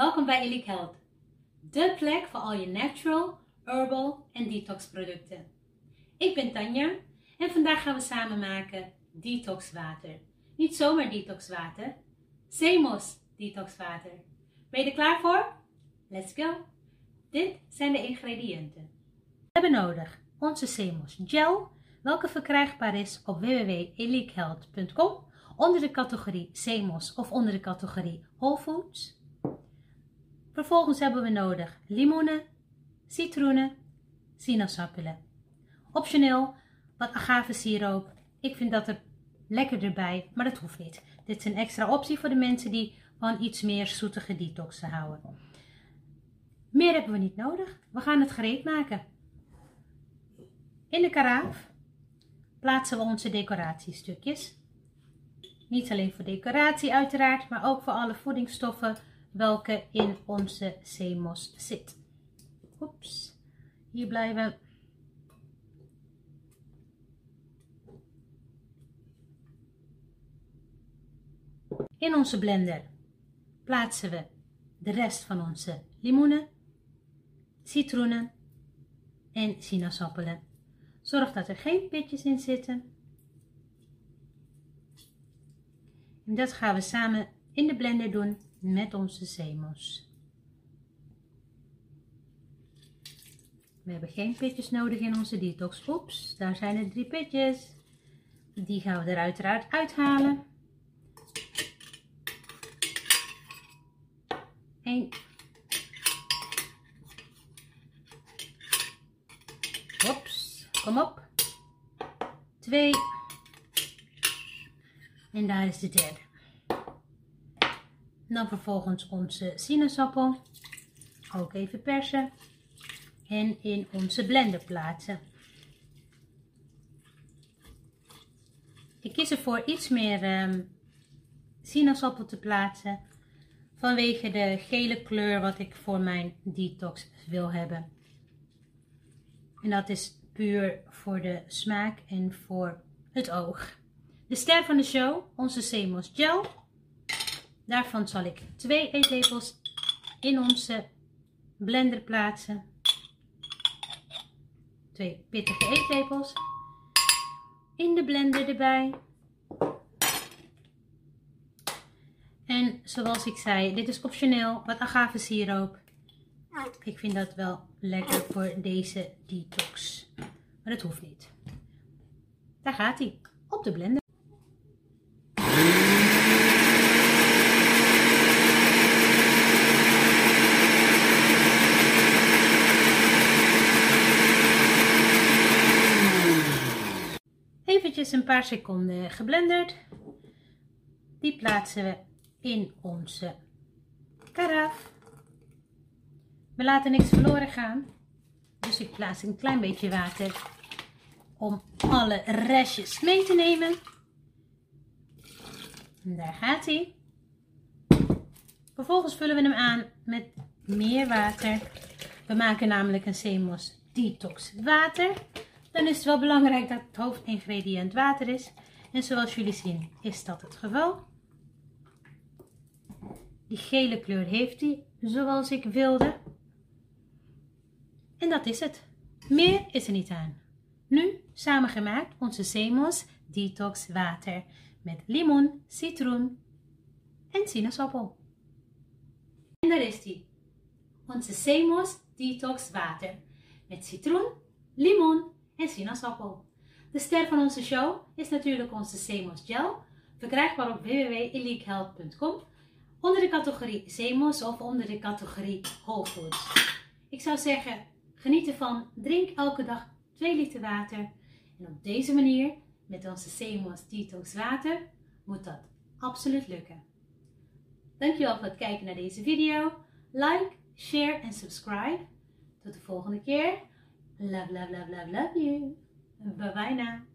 Welkom bij Eliek Health, de plek voor al je natural, herbal en detox producten. Ik ben Tanja en vandaag gaan we samen maken detox water. Niet zomaar detox water, Sea Moss detox water. Ben je er klaar voor? Let's go! Dit zijn de ingrediënten. We hebben nodig onze Sea Moss gel, welke verkrijgbaar is op www.eliekhealth.com onder de categorie Sea Moss of onder de categorie Whole Foods. Vervolgens hebben we nodig limoenen, citroenen, sinaasappelen. Optioneel wat agavesiroop. Ik vind dat er lekker erbij, maar dat hoeft niet. Dit is een extra optie voor de mensen die van iets meer zoetige detoxen houden. Meer hebben we niet nodig. We gaan het gereed maken. In de karaaf plaatsen we onze decoratiestukjes. Niet alleen voor decoratie uiteraard, maar ook voor alle voedingsstoffen welke in onze Sea Moss zit. Oeps, hier blijven. In onze blender plaatsen we de rest van onze limoenen, citroenen en sinaasappelen. Zorg dat er geen pitjes in zitten. En dat gaan we samen in de blender doen met onze Sea Moss. We hebben geen pitjes nodig in onze detox. Oeps, daar zijn er 3 pitjes. Die gaan we er uiteraard uithalen. 1. Oeps, kom op. 2. En daar is de 3e. Dan vervolgens onze sinaasappel, ook even persen en in onze blender plaatsen. Ik kies ervoor iets meer sinaasappel te plaatsen vanwege de gele kleur wat ik voor mijn detox wil hebben. En dat is puur voor de smaak en voor het oog. De ster van de show, onze Sea Moss gel. Daarvan zal ik 2 eetlepels in onze blender plaatsen. 2 pittige eetlepels. In de blender erbij. En zoals ik zei, dit is optioneel, wat agavesiroop. Ik vind dat wel lekker voor deze detox. Maar dat hoeft niet. Daar gaat hij, op de blender. Eventjes een paar seconden geblenderd. Die plaatsen we in onze karaaf. We laten niks verloren gaan. Dus ik plaats een klein beetje water om alle restjes mee te nemen. En daar gaat hij. Vervolgens vullen we hem aan met meer water. We maken namelijk een Sea Moss detox water. Dan is het wel belangrijk dat het hoofdingrediënt water is. En zoals jullie zien is dat het geval. Die gele kleur heeft hij, zoals ik wilde. En dat is het. Meer is er niet aan. Nu samengemaakt onze Sea Moss detox water. Met limoen, citroen en sinaasappel. En daar is die. Onze Sea Moss detox water. Met citroen, limoen en sinaasappel. De ster van onze show is natuurlijk onze Sea Moss gel, verkrijgbaar op www.eliekhealth.com onder de categorie Sea Moss of onder de categorie Whole Foods. Ik zou zeggen, geniet ervan, drink elke dag 2 liter water en op deze manier, met onze Sea Moss detox water, moet dat absoluut lukken. Dankjewel voor het kijken naar deze video. Like, share en subscribe. Tot de volgende keer. Love, love, love, love, love you. Bye bye now.